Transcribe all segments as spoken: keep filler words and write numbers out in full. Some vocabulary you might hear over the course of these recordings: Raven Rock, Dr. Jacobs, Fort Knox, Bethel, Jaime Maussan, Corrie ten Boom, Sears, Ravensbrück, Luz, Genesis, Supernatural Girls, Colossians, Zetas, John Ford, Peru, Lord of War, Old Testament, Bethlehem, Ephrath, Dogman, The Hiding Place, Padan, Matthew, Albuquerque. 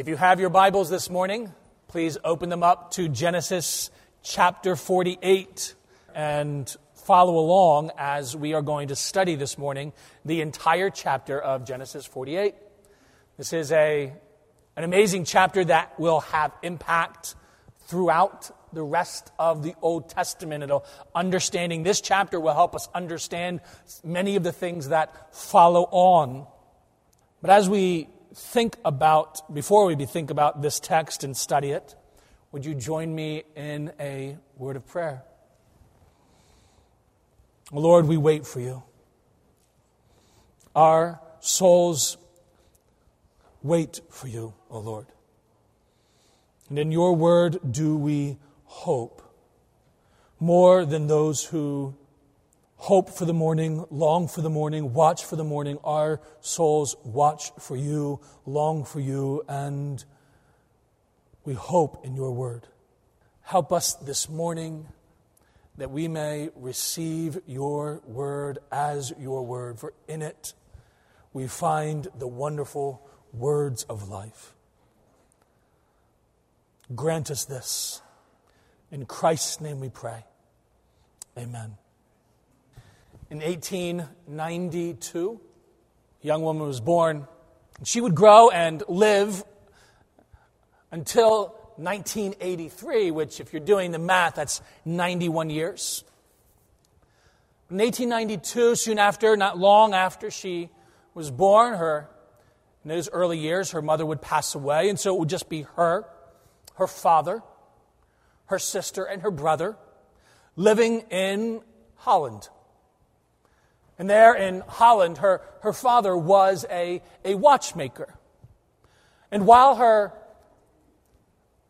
If you have your Bibles this morning, please open them up to Genesis chapter forty-eight and follow along as we are going to study this morning the entire chapter of Genesis forty-eight. This is a an amazing chapter that will have impact throughout the rest of the Old Testament. It'll, understanding this chapter will help us understand many of the things that follow on. But as we think about, before we think about this text and study it, would you join me in a word of prayer? Lord, we wait for you. Our souls wait for you, O Lord. And in your word do we hope, more than those who hope for the morning, long for the morning, watch for the morning. Our souls watch for you, long for you, and we hope in your word. Help us this morning that we may receive your word as your word, for in it we find the wonderful words of life. Grant us this. In Christ's name we pray. Amen. In eighteen ninety-two, a young woman was born. She would grow and live until nineteen eighty-three, which, if you're doing the math, that's ninety-one years. In eighteen ninety-two, soon after, not long after she was born, her in those early years, her mother would pass away, and so it would just be her, her father, her sister, and her brother living in Holland. And there in Holland, her, her father was a, a watchmaker. And while her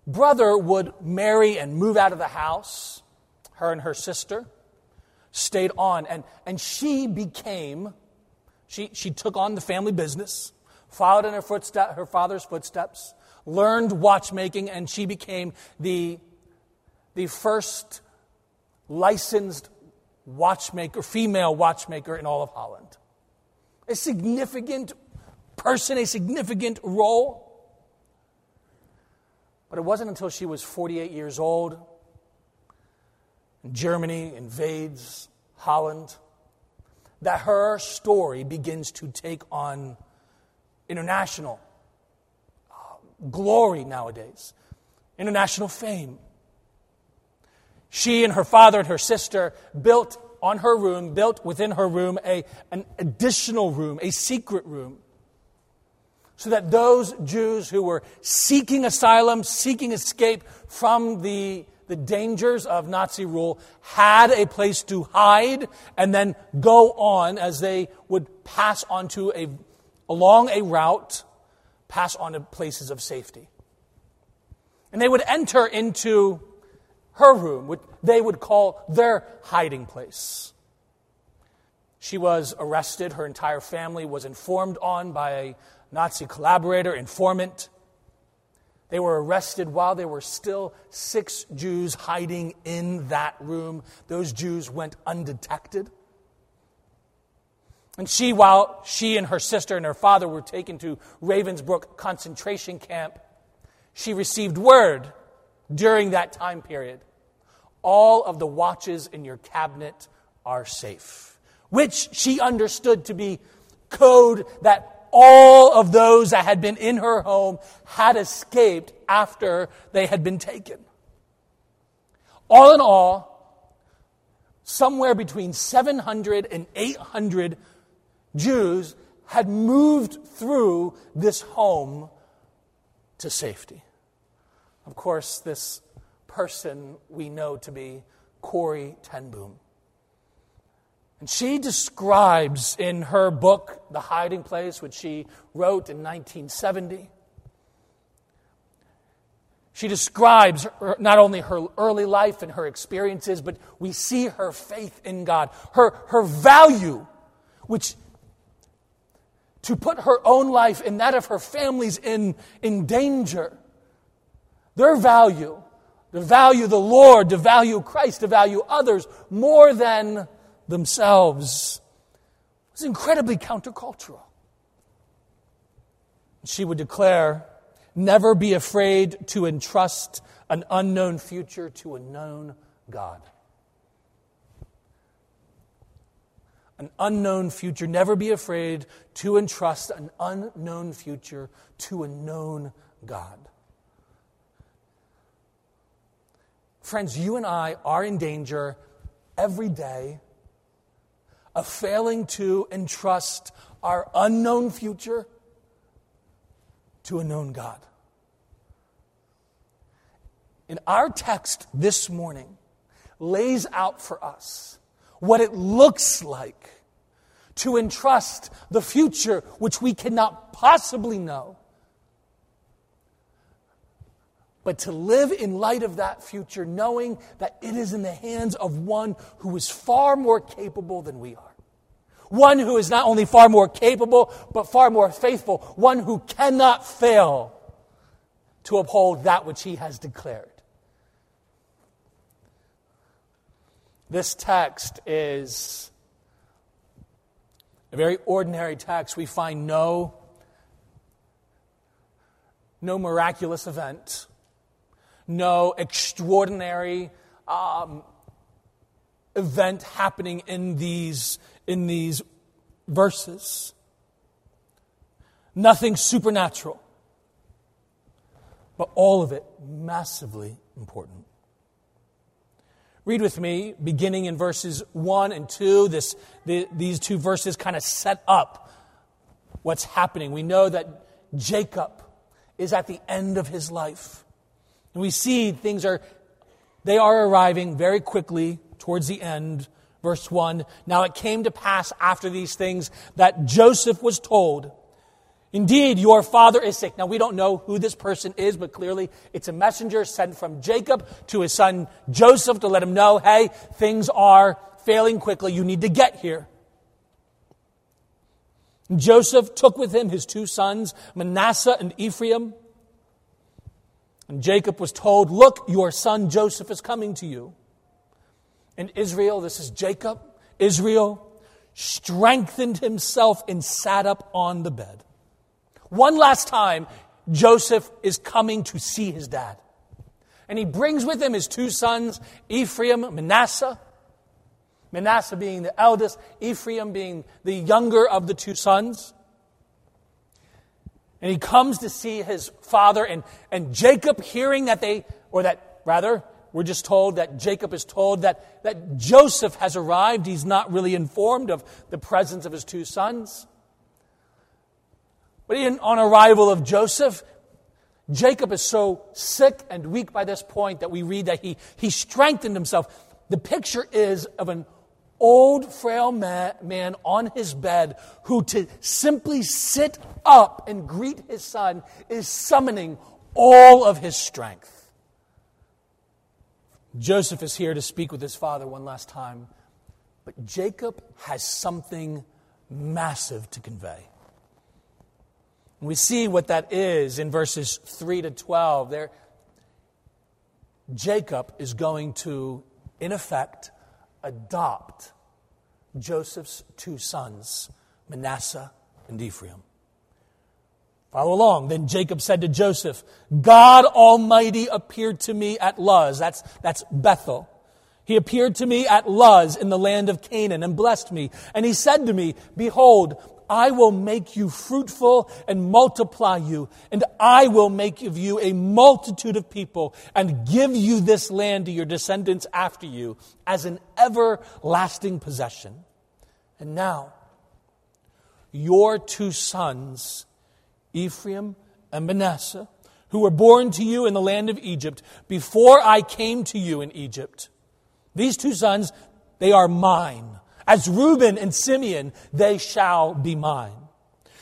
brother would marry and move out of the house, her and her sister stayed on. And, and she became, she, she took on the family business, followed in her footstep, her father's footsteps, learned watchmaking, and she became the, the first licensed watchmaker, female watchmaker in all of Holland. A significant person, a significant role. But it wasn't until she was forty-eight years old, and Germany invades Holland, that her story begins to take on international glory nowadays, international fame. She and her father and her sister built on her room, built within her room, a, an additional room, a secret room, so that those Jews who were seeking asylum, seeking escape from the, the dangers of Nazi rule, had a place to hide and then go on as they would pass on to a along a route, pass on to places of safety. And they would enter into her room, which they would call their hiding place. She was arrested. Her entire family was informed on by a Nazi collaborator, informant. They were arrested while there were still six Jews hiding in that room. Those Jews went undetected. And she, while she and her sister and her father were taken to Ravensbrück concentration camp, she received word during that time period, all of the watches in your cabinet are safe, which she understood to be code that all of those that had been in her home had escaped after they had been taken. All in all, somewhere between seven hundred and eight hundred Jews had moved through this home to safety. Of course, this person we know to be Corrie ten Boom. And she describes in her book, The Hiding Place, which she wrote in nineteen seventy, she describes her, not only her early life and her experiences, but we see her faith in God, her, her value, which to put her own life and that of her family's in, in danger, their value, to value the Lord, to value Christ, to value others more than themselves, was incredibly countercultural. She would declare Never be afraid to entrust an unknown future to a known God. An unknown future. Never be afraid to entrust an unknown future to a known God. Friends, you and I are in danger every day of failing to entrust our unknown future to a known God. In our text this morning lays out for us what it looks like to entrust the future which we cannot possibly know, but to live in light of that future, knowing that it is in the hands of one who is far more capable than we are. One who is not only far more capable, but far more faithful. One who cannot fail to uphold that which he has declared. This text is a very ordinary text. We find no, no miraculous event. No extraordinary um, event happening in these, in these verses. Nothing supernatural. But all of it massively important. Read with me, beginning in verses one and two. This, the, these two verses kind of set up what's happening. We know that Jacob is at the end of his life. And we see things are, they are arriving very quickly towards the end. Verse one, now it came to pass after these things that Joseph was told, indeed, your father is sick. Now we don't know who this person is, but clearly it's a messenger sent from Jacob to his son Joseph to let him know, hey, things are failing quickly. You need to get here. And Joseph took with him his two sons, Manasseh and Ephraim. And Jacob was told, look, your son Joseph is coming to you. And Israel, this is Jacob, Israel, strengthened himself and sat up on the bed. One last time, Joseph is coming to see his dad. And he brings with him his two sons, Ephraim, Manasseh. Manasseh being the eldest, Ephraim being the younger of the two sons. And he comes to see his father, and, and Jacob hearing that they, or that rather, we're just told that Jacob is told that, that Joseph has arrived. He's not really informed of the presence of his two sons. But in, on arrival of Joseph, Jacob is so sick and weak by this point that we read that he, he strengthened himself. The picture is of an old, frail man, man on his bed who to simply sit up and greet his son is summoning all of his strength. Joseph is here to speak with his father one last time, but Jacob has something massive to convey. And we see what that is in verses three to twelve. There, Jacob is going to, in effect, adopt Joseph's two sons, Manasseh and Ephraim. Follow along. Then Jacob said to Joseph, God Almighty appeared to me at Luz. That's, that's Bethel. He appeared to me at Luz in the land of Canaan and blessed me. And he said to me, behold, I will make you fruitful and multiply you, and I will make of you a multitude of people and give you this land to your descendants after you as an everlasting possession. And now, your two sons, Ephraim and Manasseh, who were born to you in the land of Egypt, before I came to you in Egypt, these two sons, they are mine. As Reuben and Simeon, they shall be mine.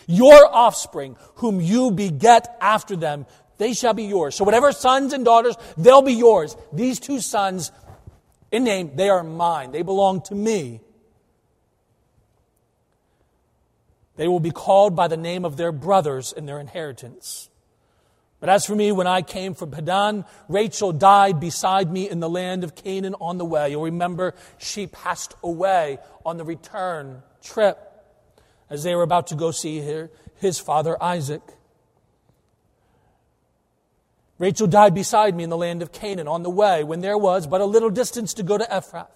Your offspring, whom you beget after them, they shall be yours. So whatever sons and daughters, they'll be yours. These two sons, in name, they are mine. They belong to me. They will be called by the name of their brothers in their inheritance. But as for me, when I came from Padan, Rachel died beside me in the land of Canaan on the way. You'll remember she passed away on the return trip as they were about to go see her, his father Isaac. Rachel died beside me in the land of Canaan on the way when there was but a little distance to go to Ephrath.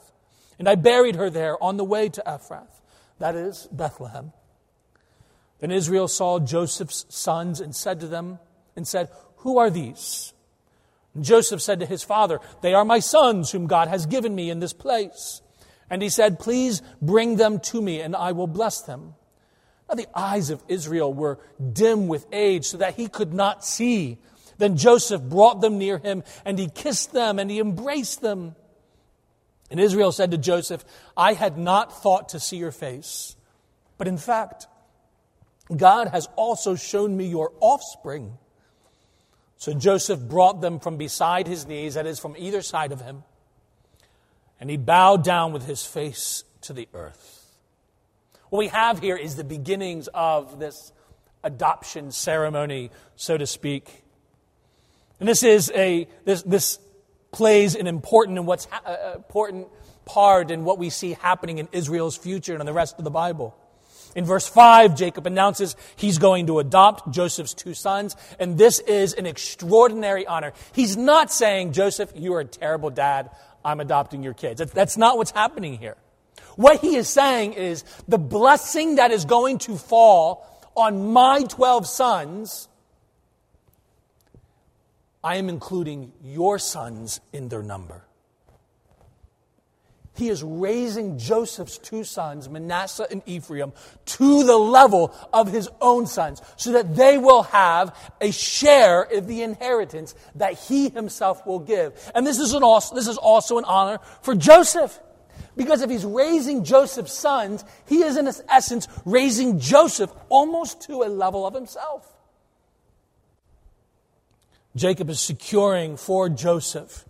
And I buried her there on the way to Ephrath, that is, Bethlehem. Then Israel saw Joseph's sons and said to them, and said, Who are these? And Joseph said to his father, They are my sons whom God has given me in this place. And he said, Please bring them to me and I will bless them. Now the eyes of Israel were dim with age so that he could not see. Then Joseph brought them near him and he kissed them and he embraced them. And Israel said to Joseph, I had not thought to see your face, but in fact, God has also shown me your offspring. So Joseph brought them from beside his knees, that is, from either side of him, and he bowed down with his face to the earth. What we have here is the beginnings of this adoption ceremony, so to speak. And this is a this this plays an important and what's ha- important part in what we see happening in Israel's future and in the rest of the Bible. In verse five, Jacob announces he's going to adopt Joseph's two sons, and this is an extraordinary honor. He's not saying, Joseph, you are a terrible dad. I'm adopting your kids. That's, that's not what's happening here. What he is saying is the blessing that is going to fall on my twelve sons, I am including your sons in their number. He is raising Joseph's two sons, Manasseh and Ephraim, to the level of his own sons so that they will have a share of the inheritance that he himself will give. And this is, an also, this is also an honor for Joseph. Because if he's raising Joseph's sons, he is in essence raising Joseph almost to a level of himself. Jacob is securing for Joseph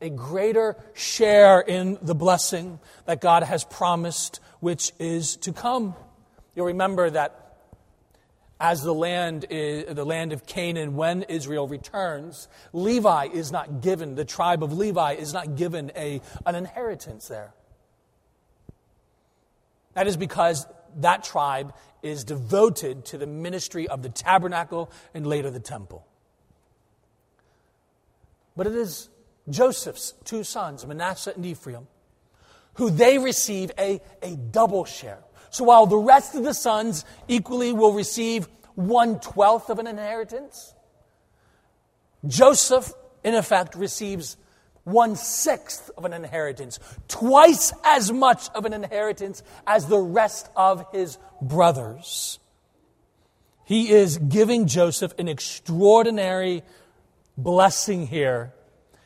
a greater share in the blessing that God has promised, which is to come. You'll remember that as the land is, the land of Canaan, when Israel returns, Levi is not given, the tribe of Levi is not given a, an inheritance there. That is because that tribe is devoted to the ministry of the tabernacle and later the temple. But it is Joseph's two sons, Manasseh and Ephraim, who they receive a, a double share. So while the rest of the sons equally will receive one-twelfth of an inheritance, Joseph, in effect, receives one-sixth of an inheritance, twice as much of an inheritance as the rest of his brothers. He is giving Joseph an extraordinary blessing here.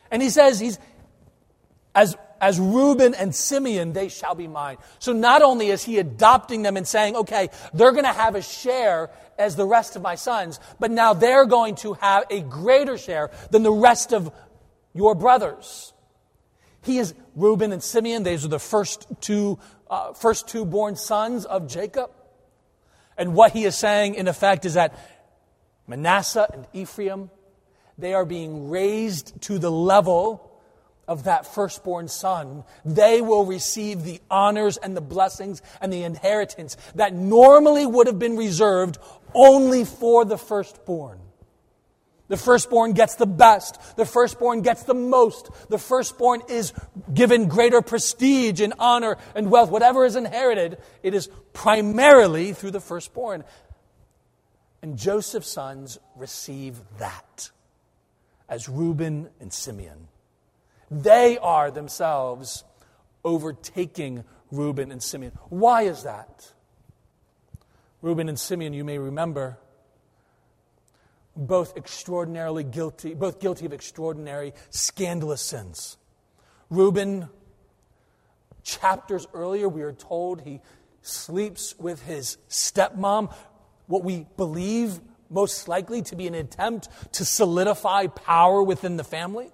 And he says, he's as as Reuben and Simeon, they shall be mine. So not only is he adopting them and saying, okay, they're going to have a share as the rest of my sons, but now they're going to have a greater share than the rest of your brothers. He is Reuben and Simeon. These are the first two, uh, first two born sons of Jacob. And what he is saying, in effect, is that Manasseh and Ephraim, they are being raised to the level of that firstborn son. They will receive the honors and the blessings and the inheritance that normally would have been reserved only for the firstborn. The firstborn gets the best. The firstborn gets the most. The firstborn is given greater prestige and honor and wealth. Whatever is inherited, it is primarily through the firstborn. And Joseph's sons receive that as Reuben and Simeon. They are themselves overtaking Reuben and Simeon. Why is that? Reuben and Simeon, you may remember, both extraordinarily guilty, both guilty of extraordinary, scandalous sins. Reuben, chapters earlier, we are told he sleeps with his stepmom, what we believe most likely to be an attempt to solidify power within the family.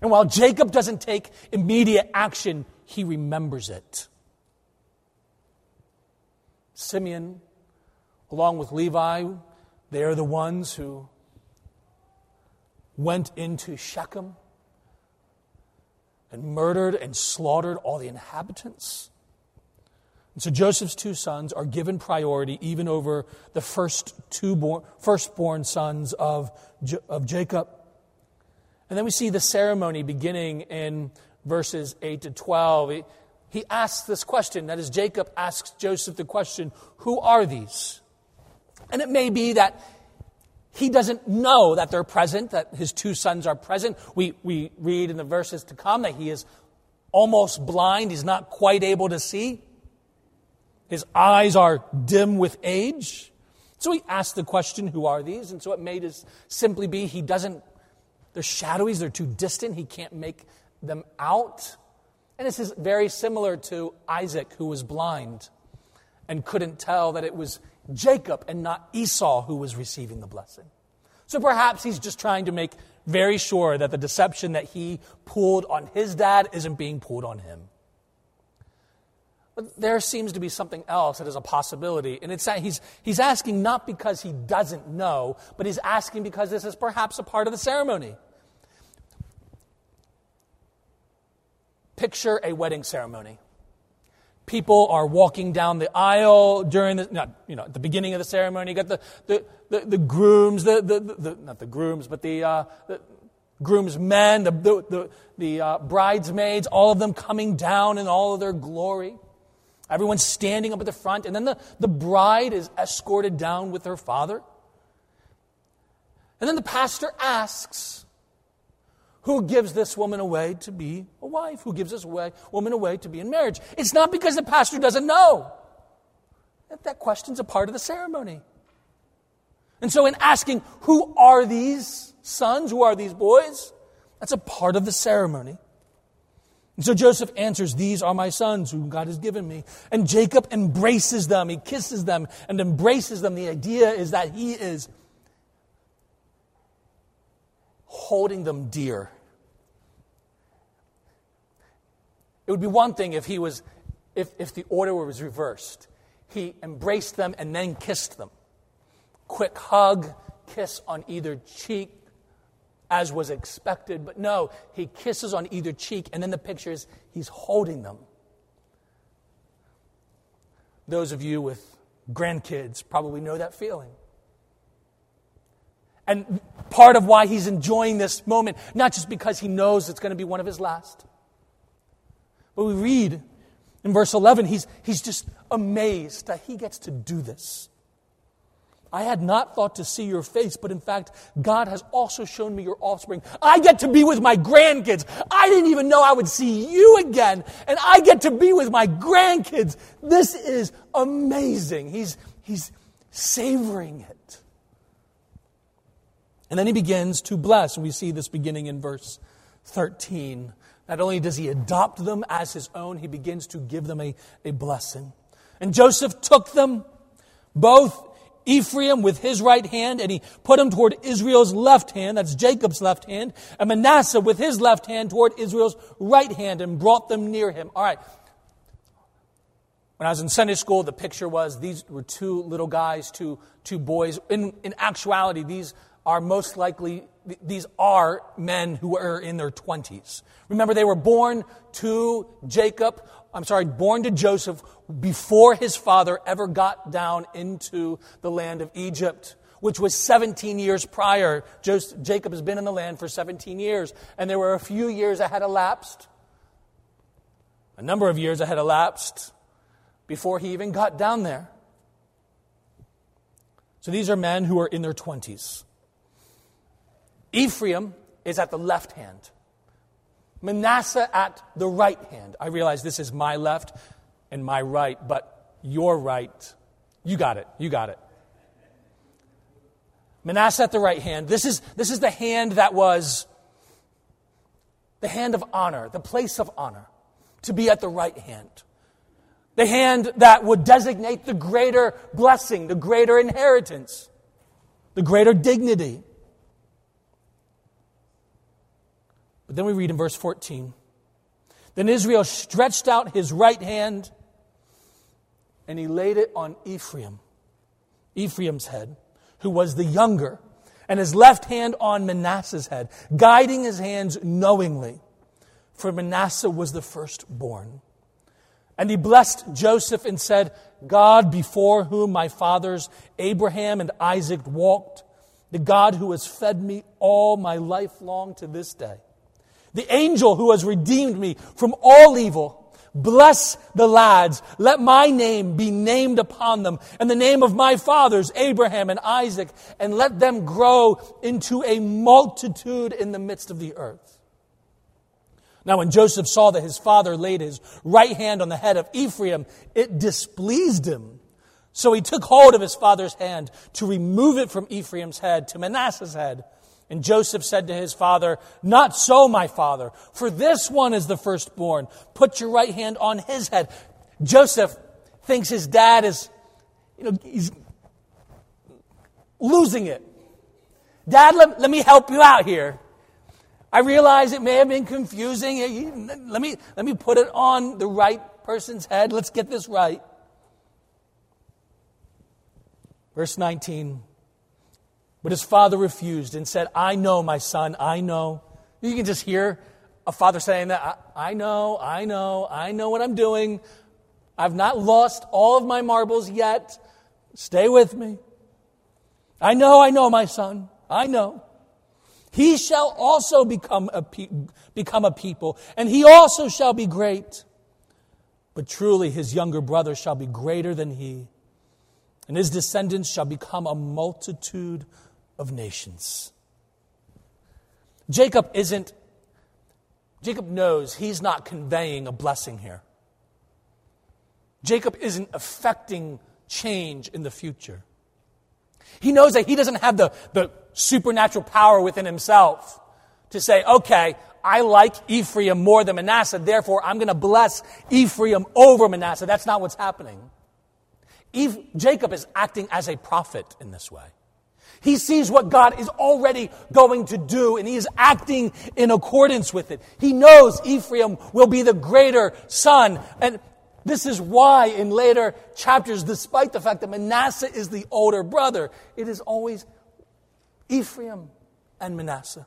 And while Jacob doesn't take immediate action, he remembers it. Simeon, along with Levi, they are the ones who went into Shechem and murdered and slaughtered all the inhabitants. And so Joseph's two sons are given priority even over the first two born, firstborn sons of, J- of Jacob. And then we see the ceremony beginning in verses eight to twelve. He asks this question. That is, Jacob asks Joseph the question, who are these? And it may be that he doesn't know that they're present, that his two sons are present. We, we read in the verses to come that he is almost blind. He's not quite able to see. His eyes are dim with age. So he asks the question, who are these? And so it may just simply be he doesn't, they're shadowy, they're too distant, he can't make them out. And this is very similar to Isaac, who was blind and couldn't tell that it was Jacob and not Esau who was receiving the blessing. So perhaps he's just trying to make very sure that the deception that he pulled on his dad isn't being pulled on him. But there seems to be something else that is a possibility. And it's that he's, he's asking not because he doesn't know, but he's asking because this is perhaps a part of the ceremony. Picture a wedding ceremony. People are walking down the aisle during the, not, you know, at the beginning of the ceremony. You got the, the, the, the grooms, the, the, the, not the grooms, but the, uh, the groomsmen, the, the, the, the uh, bridesmaids, all of them coming down in all of their glory. Everyone's standing up at the front, and then the, the bride is escorted down with her father. And then the pastor asks, who gives this woman away to be a wife? Who gives this way, woman away to be in marriage? It's not because the pastor doesn't know. That, that question's a part of the ceremony. And so in asking, who are these sons? Who are these boys? That's a part of the ceremony. And so Joseph answers, these are my sons whom God has given me. And Jacob embraces them. He kisses them and embraces them. The idea is that he is holding them dear. It would be one thing if he was, if, if the order was reversed. He embraced them and then kissed them. Quick hug, kiss on either cheek, as was expected. But no, he kisses on either cheek, and then the picture is he's holding them. Those of you with grandkids probably know that feeling. And part of why he's enjoying this moment, not just because he knows it's going to be one of his last. But we read in verse eleven, he's, he's just amazed that he gets to do this. I had not thought to see your face, but in fact, God has also shown me your offspring. I get to be with my grandkids. I didn't even know I would see you again. And I get to be with my grandkids. This is amazing. He's, he's savoring it. And then he begins to bless. And we see this beginning in verse thirteen. Not only does he adopt them as his own, he begins to give them a, a blessing. And Joseph took them, both Ephraim with his right hand, and he put them toward Israel's left hand, that's Jacob's left hand, and Manasseh with his left hand toward Israel's right hand, and brought them near him. All right. When I was in Sunday school, the picture was these were two little guys, two, two boys. In, in actuality, these are most likely, these are men who are in their twenties. Remember, they were born to Jacob, I'm sorry, born to Joseph before his father ever got down into the land of Egypt, which was seventeen years prior. Joseph, Jacob has been in the land for seventeen years, and there were a few years that had elapsed, a number of years that had elapsed before he even got down there. So these are men who are in their twenties. Ephraim is at the left hand. Manasseh at the right hand. I realize this is my left and my right, but your right. You got it. You got it. Manasseh at the right hand. This is, this is the hand that was the hand of honor, the place of honor, to be at the right hand. The hand that would designate the greater blessing, the greater inheritance, the greater dignity. Then we read in verse fourteen, then Israel stretched out his right hand and he laid it on Ephraim, Ephraim's head, who was the younger, and his left hand on Manasseh's head, guiding his hands knowingly, for Manasseh was the firstborn. And he blessed Joseph and said, God before whom my fathers Abraham and Isaac walked, the God who has fed me all my life long to this day, the angel who has redeemed me from all evil, bless the lads. Let my name be named upon them and the name of my fathers, Abraham and Isaac, and let them grow into a multitude in the midst of the earth. Now, when Joseph saw that his father laid his right hand on the head of Ephraim, it displeased him. So he took hold of his father's hand to remove it from Ephraim's head to Manasseh's head. And Joseph said to his father, not so, my father, for this one is the firstborn. Put your right hand on his head. Joseph thinks his dad is, you know, he's losing it. Dad, let, let me help you out here. I realize it may have been confusing. Let me, let me put it on the right person's head. Let's get this right. Verse nineteen. But his father refused and said, I know, my son, I know. You can just hear a father saying that. I, I know, I know, I know what I'm doing. I've not lost all of my marbles yet. Stay with me. I know, I know, my son, I know. He shall also become a, pe- become a people, and he also shall be great. But truly his younger brother shall be greater than he, and his descendants shall become a multitude of nations. Jacob isn't, Jacob knows he's not conveying a blessing here. Jacob isn't affecting change in the future. He knows that he doesn't have the, the supernatural power within himself to say, okay, I like Ephraim more than Manasseh, therefore I'm going to bless Ephraim over Manasseh. That's not what's happening. Eve, Jacob is acting as a prophet in this way. He sees what God is already going to do, and he is acting in accordance with it. He knows Ephraim will be the greater son. And this is why in later chapters, despite the fact that Manasseh is the older brother, it is always Ephraim and Manasseh.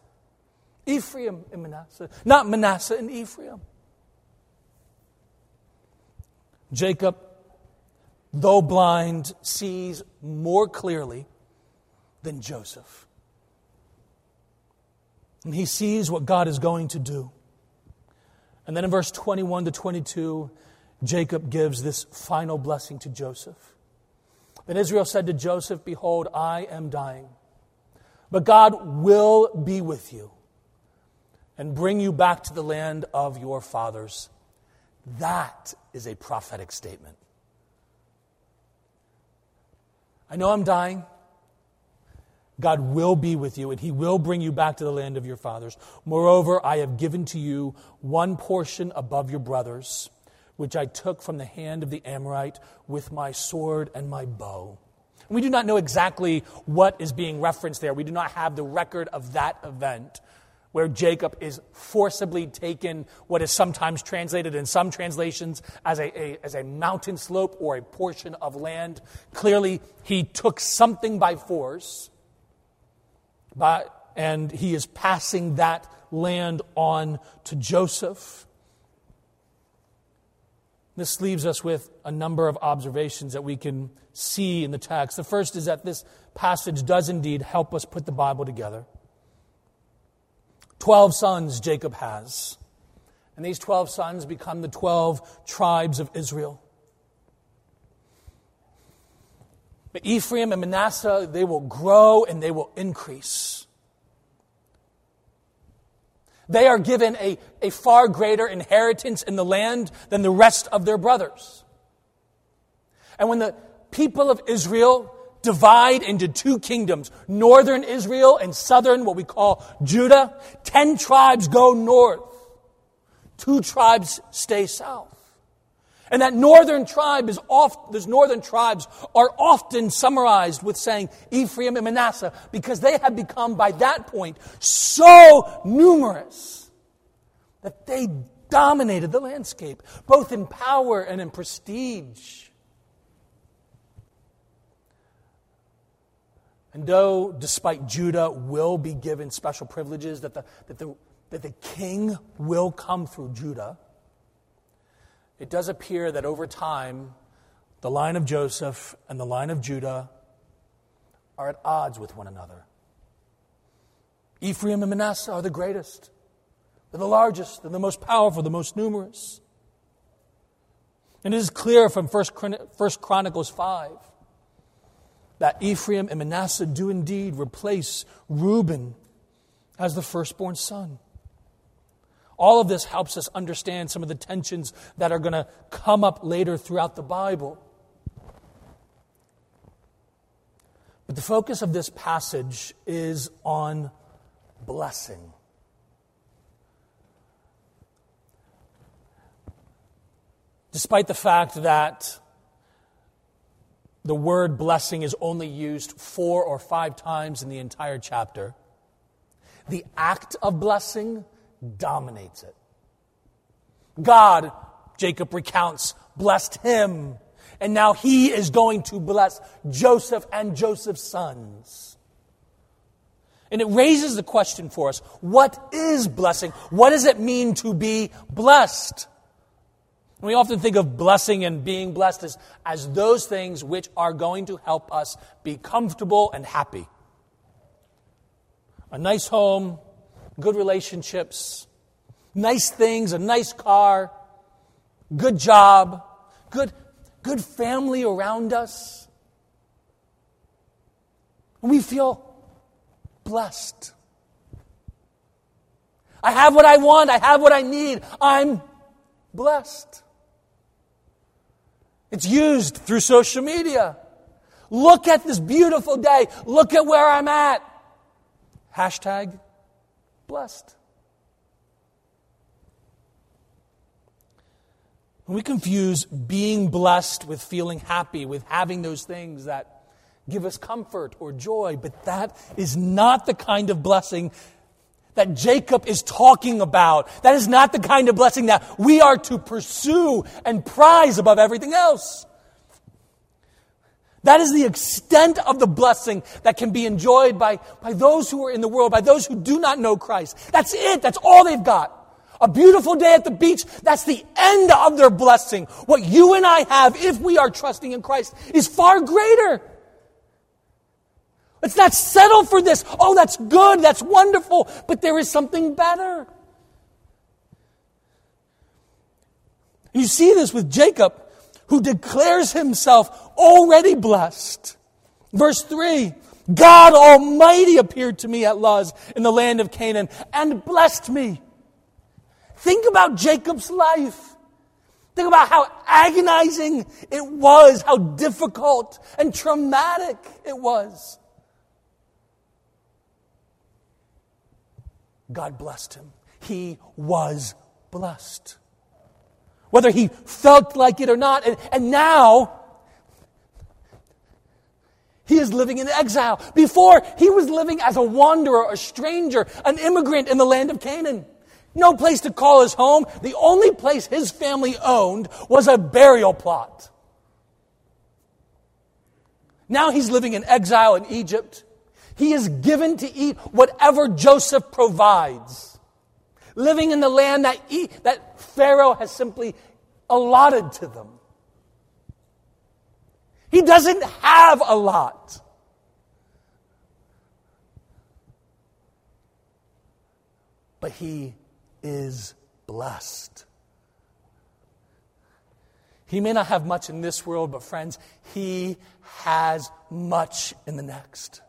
Ephraim and Manasseh, not Manasseh and Ephraim. Jacob, though blind, sees more clearly than Joseph. And he sees what God is going to do. And then in verse twenty-one to twenty-two, Jacob gives this final blessing to Joseph. Then Israel said to Joseph, behold, I am dying, but God will be with you and bring you back to the land of your fathers. That is a prophetic statement. I know I'm dying. God will be with you, and he will bring you back to the land of your fathers. Moreover, I have given to you one portion above your brothers, which I took from the hand of the Amorite with my sword and my bow. And we do not know exactly what is being referenced there. We do not have the record of that event where Jacob is forcibly taken, what is sometimes translated in some translations as a, a, as a mountain slope or a portion of land. Clearly, he took something by force, but, and he is passing that land on to Joseph. This leaves us with a number of observations that we can see in the text. The first is that this passage does indeed help us put the Bible together. Twelve sons Jacob has. And these twelve sons become the twelve tribes of Israel. But Ephraim and Manasseh, they will grow and they will increase. They are given a, a far greater inheritance in the land than the rest of their brothers. And when the people of Israel divide into two kingdoms, northern Israel and southern, what we call Judah. Ten tribes go north. Two tribes stay south. And that northern tribe is oft, those northern tribes are often summarized with saying Ephraim and Manasseh, because they have become, by that point, so numerous that they dominated the landscape, both in power and in prestige. And though, despite Judah will be given special privileges, that the, that the, that the king will come through Judah, it does appear that over time, the line of Joseph and the line of Judah are at odds with one another. Ephraim and Manasseh are the greatest. They're the largest. They're the most powerful, the most numerous. And it is clear from First Chronicles five that Ephraim and Manasseh do indeed replace Reuben as the firstborn son. All of this helps us understand some of the tensions that are going to come up later throughout the Bible. But the focus of this passage is on blessing. Despite the fact that the word blessing is only used four or five times in the entire chapter, the act of blessing dominates it. God, Jacob recounts, blessed him. And now he is going to bless Joseph and Joseph's sons. And it raises the question for us, what is blessing? What does it mean to be blessed? And we often think of blessing and being blessed as, as those things which are going to help us be comfortable and happy. A nice home, good relationships, nice things, a nice car, good job, good Good family around us. And we feel blessed. I have what I want. I have what I need. I'm blessed. It's used through social media. Look at this beautiful day. Look at where I'm at. Hashtag blessed. When we confuse being blessed with feeling happy, with having those things that give us comfort or joy, but that is not the kind of blessing that Jacob is talking about. That is not the kind of blessing that we are to pursue and prize above everything else. That is the extent of the blessing that can be enjoyed by, by those who are in the world, by those who do not know Christ. That's it. That's all they've got. A beautiful day at the beach, that's the end of their blessing. What you and I have, if we are trusting in Christ, is far greater. Let's not settle for this. Oh, that's good, that's wonderful, but there is something better. You see this with Jacob, who declares himself already blessed. Verse three, God Almighty appeared to me at Luz in the land of Canaan and blessed me. Think about Jacob's life. Think about how agonizing it was, how difficult and traumatic it was. God blessed him. He was blessed. Whether he felt like it or not, and, and now he is living in exile. Before, he was living as a wanderer, a stranger, an immigrant in the land of Canaan. No place to call his home. The only place his family owned was a burial plot. Now he's living in exile in Egypt. He is given to eat whatever Joseph provides, living in the land that, e- that Pharaoh has simply allotted to them. He doesn't have a lot. But he is blessed. He may not have much in this world, but friends, he has much in the next.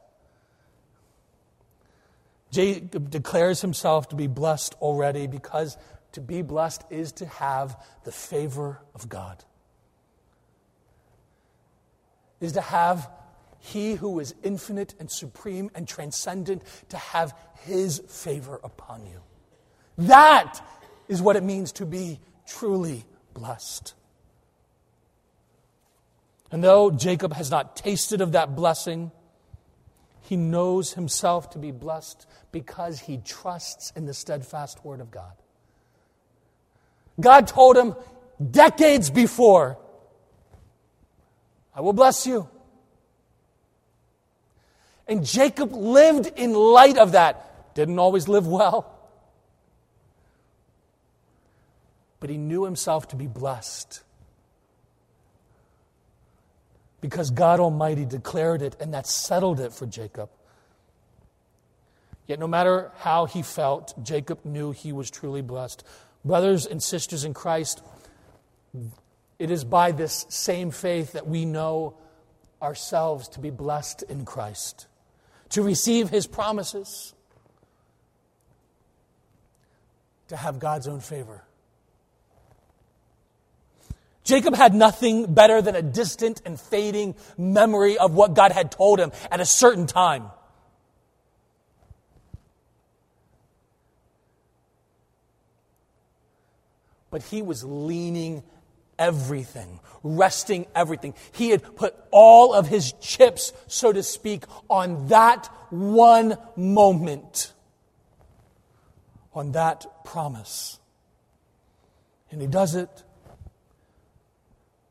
Jacob declares himself to be blessed already because to be blessed is to have the favor of God. Is to have He who is infinite and supreme and transcendent to have His favor upon you. That is what it means to be truly blessed. And though Jacob has not tasted of that blessing, he knows himself to be blessed because he trusts in the steadfast word of God. God told him decades before, I will bless you. And Jacob lived in light of that. Didn't always live well. but he knew himself to be blessed because God Almighty declared it, and that settled it for Jacob. Yet no matter how he felt, Jacob knew he was truly blessed. Brothers and sisters in Christ, it is by this same faith that we know ourselves to be blessed in Christ, to receive his promises, to have God's own favor. Jacob had nothing better than a distant and fading memory of what God had told him at a certain time. But he was leaning everything, resting everything. He had put all of his chips, so to speak, on that one moment, on that promise. And he does it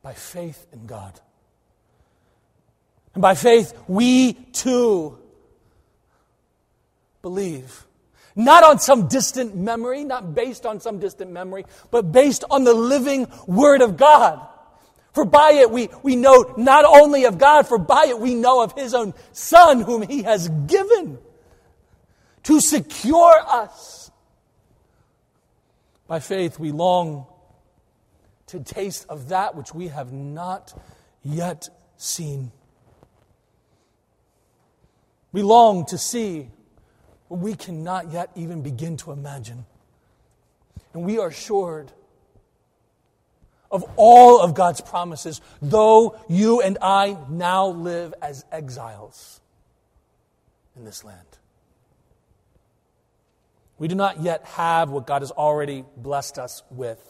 by faith in God. And by faith, we too believe. Not on some distant memory, not based on some distant memory, but based on the living Word of God. For by it we, we know not only of God, for by it we know of His own Son, whom He has given to secure us. By faith we long to taste of that which we have not yet seen. We long to see what we cannot yet even begin to imagine. And we are assured of all of God's promises, though you and I now live as exiles in this land. We do not yet have what God has already blessed us with.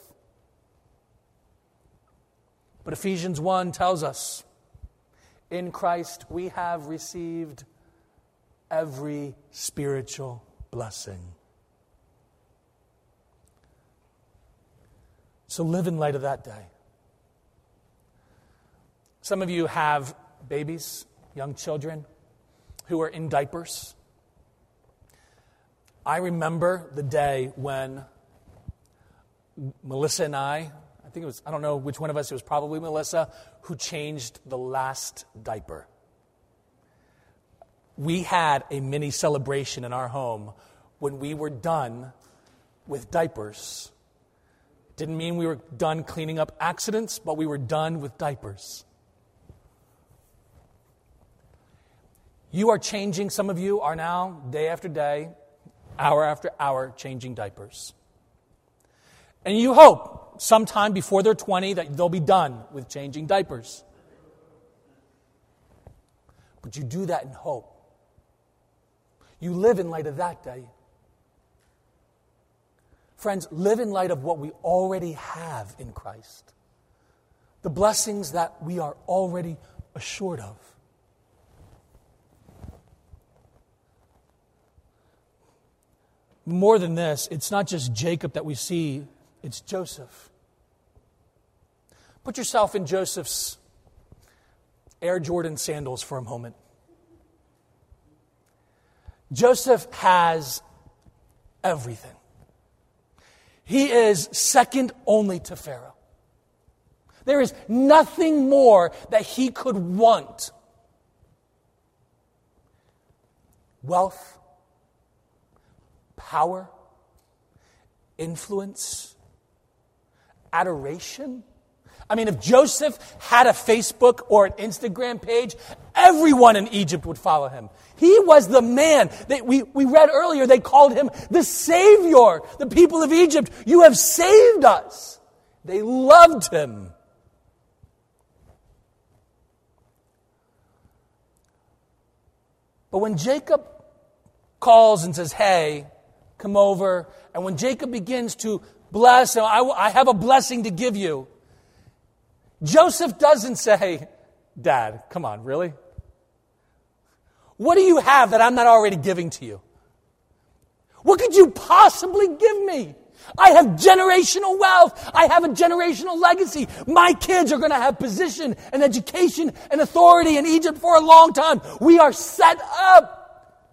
But Ephesians one tells us, in Christ we have received every spiritual blessing. So live in light of that day. Some of you have babies, young children, who are in diapers. I remember the day when Melissa and I, I think it was, I don't know which one of us, it was probably Melissa, who changed the last diaper. We had a mini celebration in our home when we were done with diapers. Didn't mean we were done cleaning up accidents, but we were done with diapers. You are changing, some of you are now, day after day, hour after hour, changing diapers. And you hope sometime before they're twenty that they'll be done with changing diapers. But you do that in hope. You live in light of that day. Friends, live in light of what we already have in Christ. The blessings that we are already assured of. More than this, it's not just Jacob that we see, it's Joseph. Put yourself in Joseph's Air Jordan sandals for a moment. Joseph has everything. He is second only to Pharaoh. There is nothing more that he could want. Wealth, power, influence, adoration. I mean, if Joseph had a Facebook or an Instagram page, everyone in Egypt would follow him. He was the man that we, we read earlier. They called him the Savior. The people of Egypt, you have saved us. They loved him. But when Jacob calls and says, hey, come over, and when Jacob begins to bless, I, I have a blessing to give you, Joseph doesn't say, Dad, come on, really? What do you have that I'm not already giving to you? What could you possibly give me? I have generational wealth. I have a generational legacy. My kids are going to have position and education and authority in Egypt for a long time. We are set up.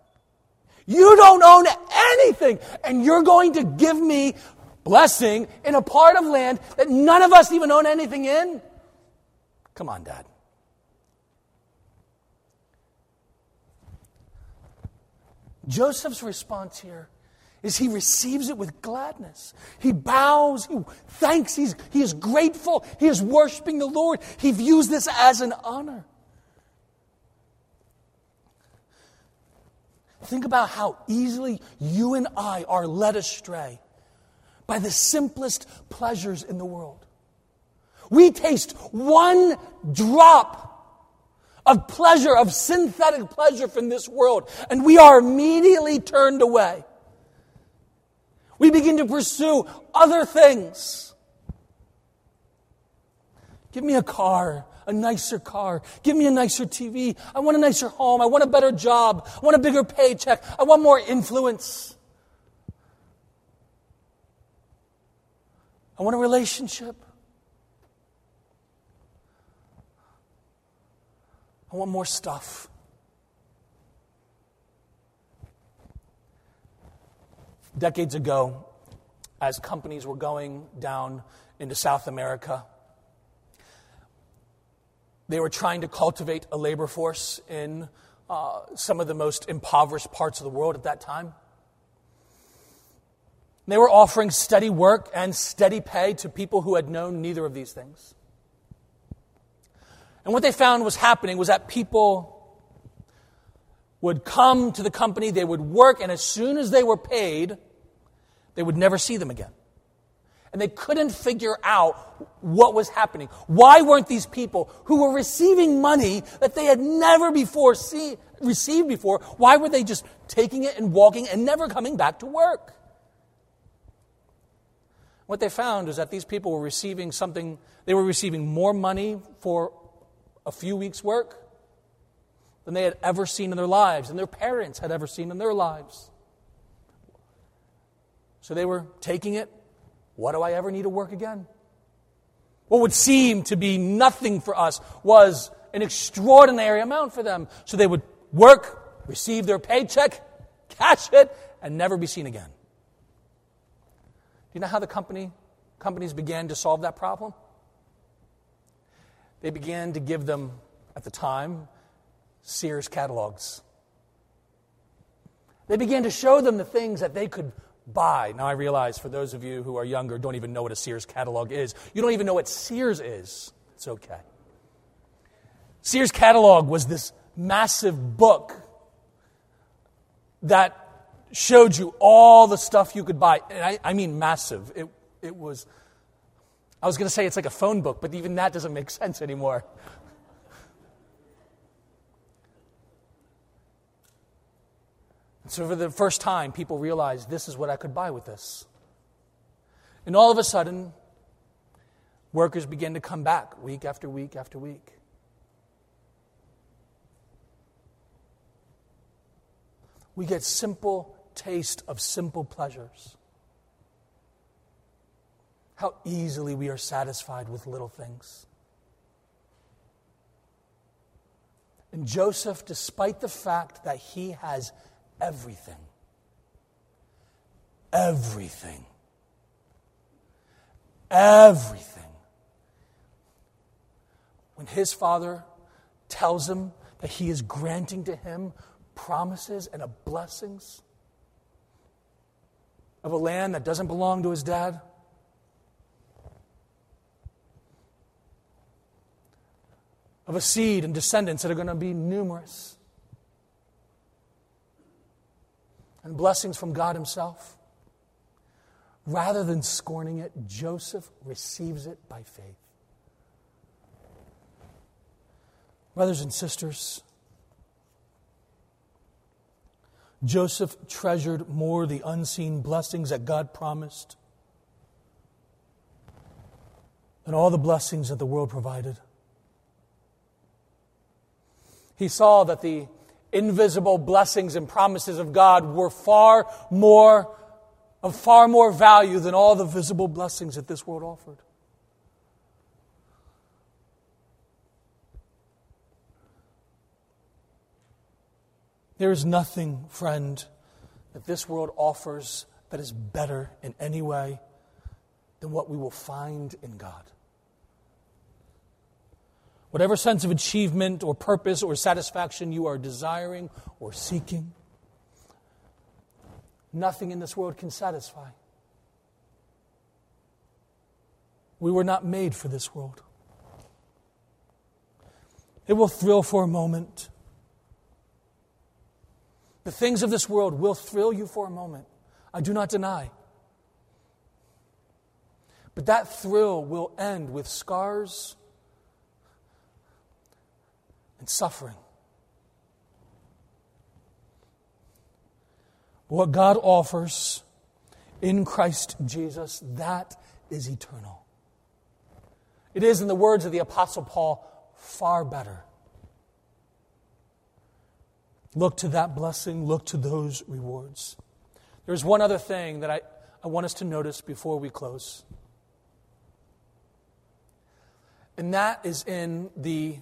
You don't own anything, and you're going to give me blessing in a part of land that none of us even own anything in? Come on, Dad. Joseph's response here is he receives it with gladness. He bows, he thanks, he's, he is grateful, he is worshiping the Lord. He views this as an honor. Think about how easily you and I are led astray by the simplest pleasures in the world. We taste one drop of pleasure, of synthetic pleasure from this world, and we are immediately turned away. We begin to pursue other things. Give me a car, a nicer car. Give me a nicer T V. I want a nicer home. I want a better job. I want a bigger paycheck. I want more influence. I want a relationship. I want more stuff. Decades ago, as companies were going down into South America, they were trying to cultivate a labor force in uh, some of the most impoverished parts of the world at that time. They were offering steady work and steady pay to people who had known neither of these things. And what they found was happening was that people would come to the company, they would work, and as soon as they were paid, they would never see them again. And they couldn't figure out what was happening. Why weren't these people who were receiving money that they had never before see, received before, why were they just taking it and walking and never coming back to work? What they found is that these people were receiving something, they were receiving more money for a few weeks' work than they had ever seen in their lives, and their parents had ever seen in their lives. So they were taking it. What do I ever need to work again? What would seem to be nothing for us was an extraordinary amount for them. So they would work, receive their paycheck, cash it, and never be seen again. Do you know how the company companies began to solve that problem? They began to give them, at the time, Sears catalogs. They began to show them the things that they could buy. Now I realize, for those of you who are younger, don't even know what a Sears catalog is. You don't even know what Sears is. It's okay. Sears catalog was this massive book that showed you all the stuff you could buy. And I, I mean massive. It, it was... I was going to say it's like a phone book, but even that doesn't make sense anymore. So for the first time, people realized this is what I could buy with this. And all of a sudden, workers began to come back week after week after week. We get simple taste of simple pleasures. How easily we are satisfied with little things. And Joseph, despite the fact that he has everything, everything, everything, when his father tells him that he is granting to him promises and blessings of a land that doesn't belong to his dad, of a seed and descendants that are going to be numerous, and blessings from God himself. Rather than scorning it, Joseph receives it by faith. Brothers and sisters, Joseph treasured more the unseen blessings that God promised than all the blessings that the world provided. He saw that the invisible blessings and promises of God were far more, of far more value than all the visible blessings that this world offered. There is nothing, friend, that this world offers that is better in any way than what we will find in God. Whatever sense of achievement or purpose or satisfaction you are desiring or seeking, nothing in this world can satisfy. We were not made for this world. It will thrill for a moment. The things of this world will thrill you for a moment. I do not deny. But that thrill will end with scars and suffering. What God offers in Christ Jesus, that is eternal. It is, in the words of the Apostle Paul, far better. Look to that blessing. Look to those rewards. There's one other thing that I, I want us to notice before we close. And that is in the,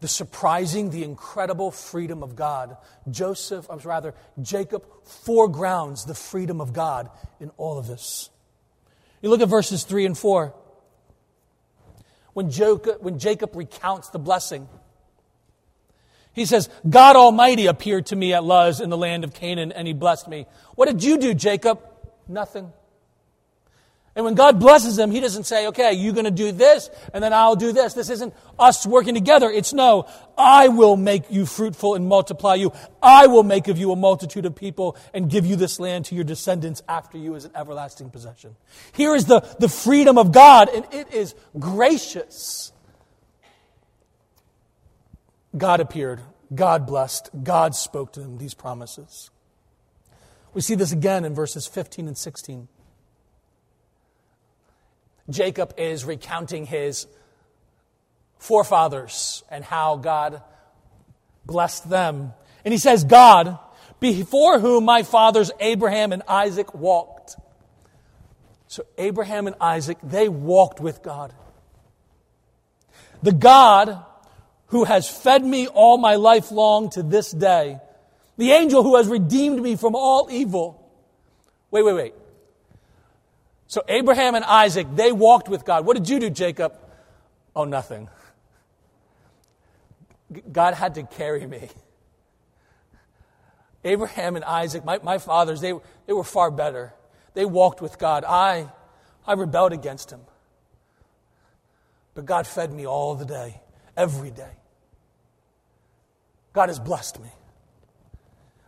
the surprising, the incredible freedom of God. Joseph, or rather, Jacob foregrounds the freedom of God in all of this. You look at verses three and four. When Jacob, when Jacob recounts the blessing, he says, God Almighty appeared to me at Luz in the land of Canaan, and he blessed me. What did you do, Jacob? Nothing. And when God blesses him, he doesn't say, okay, you're going to do this, and then I'll do this. This isn't us working together. It's no, I will make you fruitful and multiply you. I will make of you a multitude of people and give you this land to your descendants after you as an everlasting possession. Here is the, the freedom of God, and it is gracious. God appeared, God blessed, God spoke to them these promises. We see this again in verses fifteen and sixteen. Jacob is recounting his forefathers and how God blessed them. And he says, God, before whom my fathers Abraham and Isaac walked. So Abraham and Isaac, they walked with God. The God who has fed me all my life long to this day, the angel who has redeemed me from all evil. Wait, wait, wait. So Abraham and Isaac, they walked with God. What did you do, Jacob? Oh, nothing. God had to carry me. Abraham and Isaac, my, my fathers, they, they were far better. They walked with God. I, I rebelled against him. But God fed me all the day, every day. God has blessed me.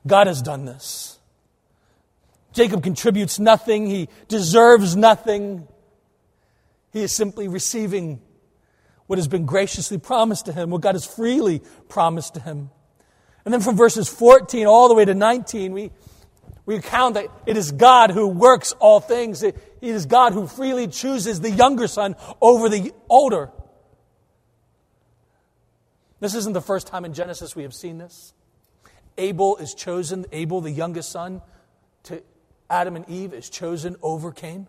God has done this. Jacob contributes nothing. He deserves nothing. He is simply receiving what has been graciously promised to him, what God has freely promised to him. And then from verses fourteen all the way to nineteen, we, we account that it is God who works all things. It, it is God who freely chooses the younger son over the older. This isn't the first time in Genesis we have seen this. Abel is chosen, Abel, the youngest son, to Adam and Eve is chosen over Cain.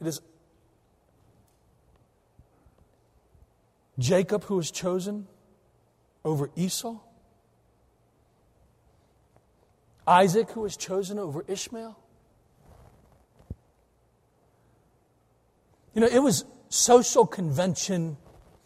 It is Jacob who is chosen over Esau. Isaac who is chosen over Ishmael. You know, it was social convention,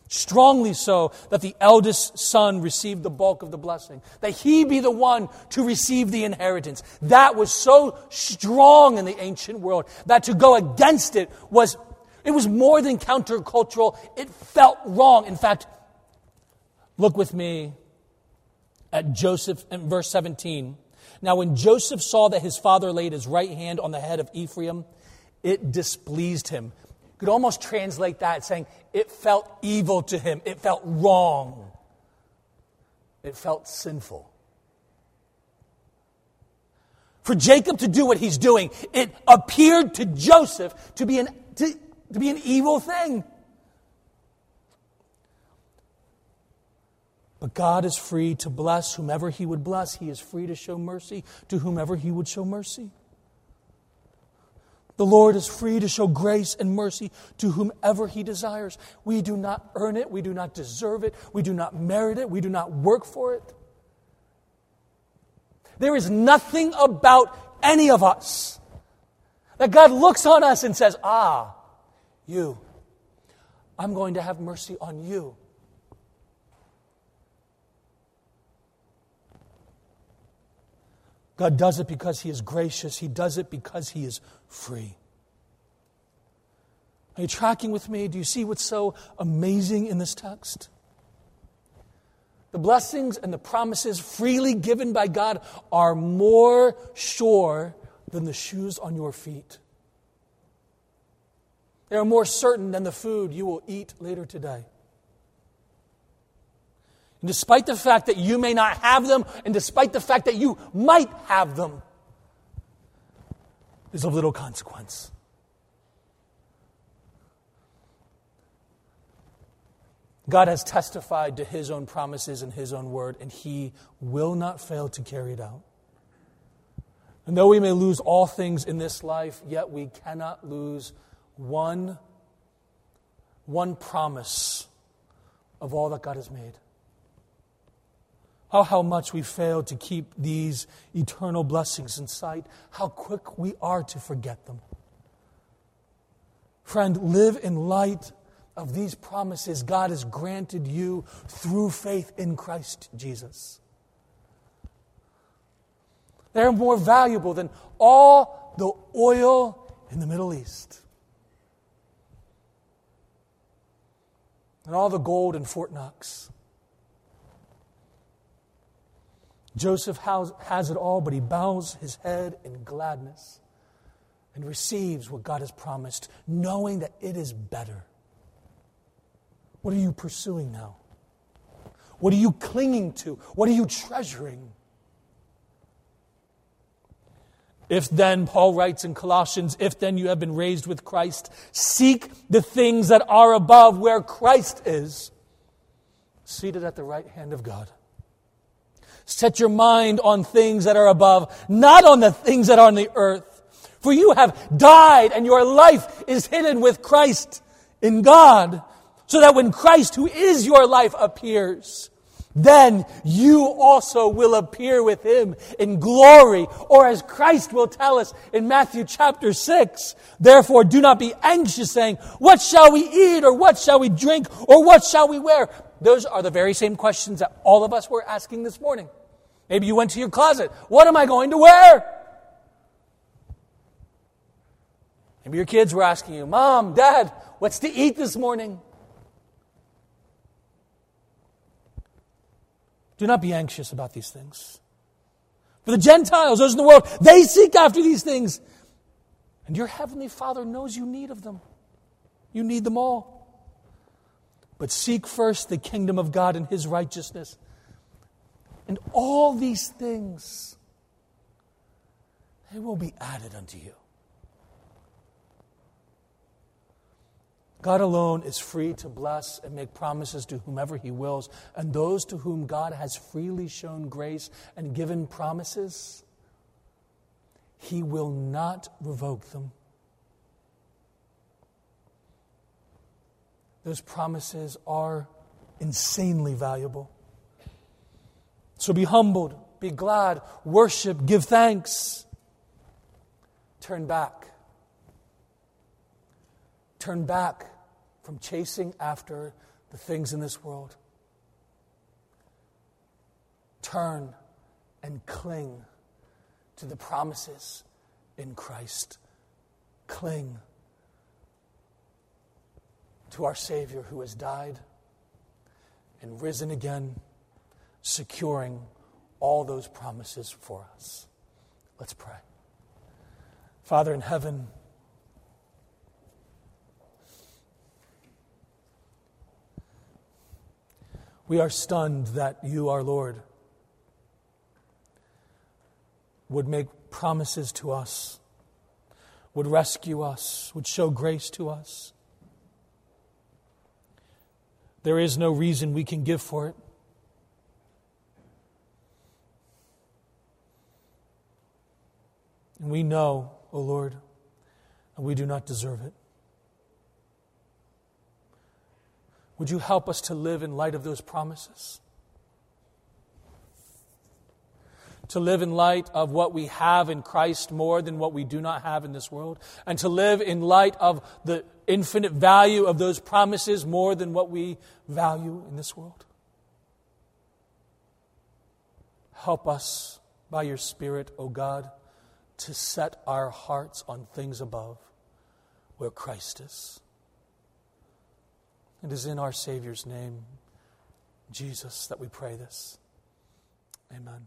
strongly so, that the eldest son received the bulk of the blessing, that he be the one to receive the inheritance. That was so strong in the ancient world that to go against it was, it was more than countercultural. It felt wrong. In fact, look with me at Joseph in verse seventeen. Now, when Joseph saw that his father laid his right hand on the head of Ephraim, it displeased him. You could almost translate that saying, it felt evil to him. It felt wrong. It felt sinful. For Jacob to do what he's doing, it appeared to Joseph to be an, to, to be an evil thing. But God is free to bless whomever he would bless. He is free to show mercy to whomever he would show mercy. The Lord is free to show grace and mercy to whomever he desires. We do not earn it. We do not deserve it. We do not merit it. We do not work for it. There is nothing about any of us that God looks on us and says, ah, you, I'm going to have mercy on you. God does it because He is gracious. He does it because He is free. Are you tracking with me? Do you see what's so amazing in this text? The blessings and the promises freely given by God are more sure than the shoes on your feet. They are more certain than the food you will eat later today. And despite the fact that you may not have them, and despite the fact that you might have them, there's of little consequence. God has testified to His own promises and His own word, and He will not fail to carry it out. And though we may lose all things in this life, yet we cannot lose one, one promise of all that God has made. Oh, how much we fail to keep these eternal blessings in sight, how quick we are to forget them. Friend, live in light of these promises God has granted you through faith in Christ Jesus. They're more valuable than all the oil in the Middle East and all the gold in Fort Knox. Joseph has it all, but he bows his head in gladness and receives what God has promised, knowing that it is better. What are you pursuing now? What are you clinging to? What are you treasuring? If then, Paul writes in Colossians, if then you have been raised with Christ, seek the things that are above where Christ is, seated at the right hand of God. Set your mind on things that are above, not on the things that are on the earth. For you have died, and your life is hidden with Christ in God, so that when Christ, who is your life, appears, then you also will appear with Him in glory, or as Christ will tell us in Matthew chapter six, therefore do not be anxious, saying, what shall we eat, or what shall we drink, or what shall we wear? Those are the very same questions that all of us were asking this morning. Maybe you went to your closet. What am I going to wear? Maybe your kids were asking you, Mom, Dad, what's to eat this morning? Do not be anxious about these things. For the Gentiles, those in the world, they seek after these things. And your heavenly Father knows you need of them. You need them all. But seek first the kingdom of God and His righteousness. And all these things, they will be added unto you. God alone is free to bless and make promises to whomever He wills. And those to whom God has freely shown grace and given promises, He will not revoke them. Those promises are insanely valuable. So be humbled, be glad, worship, give thanks. Turn back. Turn back from chasing after the things in this world. Turn and cling to the promises in Christ. Cling to our Savior who has died and risen again, securing all those promises for us. Let's pray. Father in heaven, we are stunned that You, our Lord, would make promises to us, would rescue us, would show grace to us. There is no reason we can give for it. And we know, O Lord, that we do not deserve it. Would You help us to live in light of those promises? to live in light of what we have in Christ more than what we do not have in this world, and to live in light of the infinite value of those promises more than what we value in this world. Help us by your Spirit, O God, to set our hearts on things above, where Christ is. It is in our Savior's name, Jesus, that we pray this. Amen.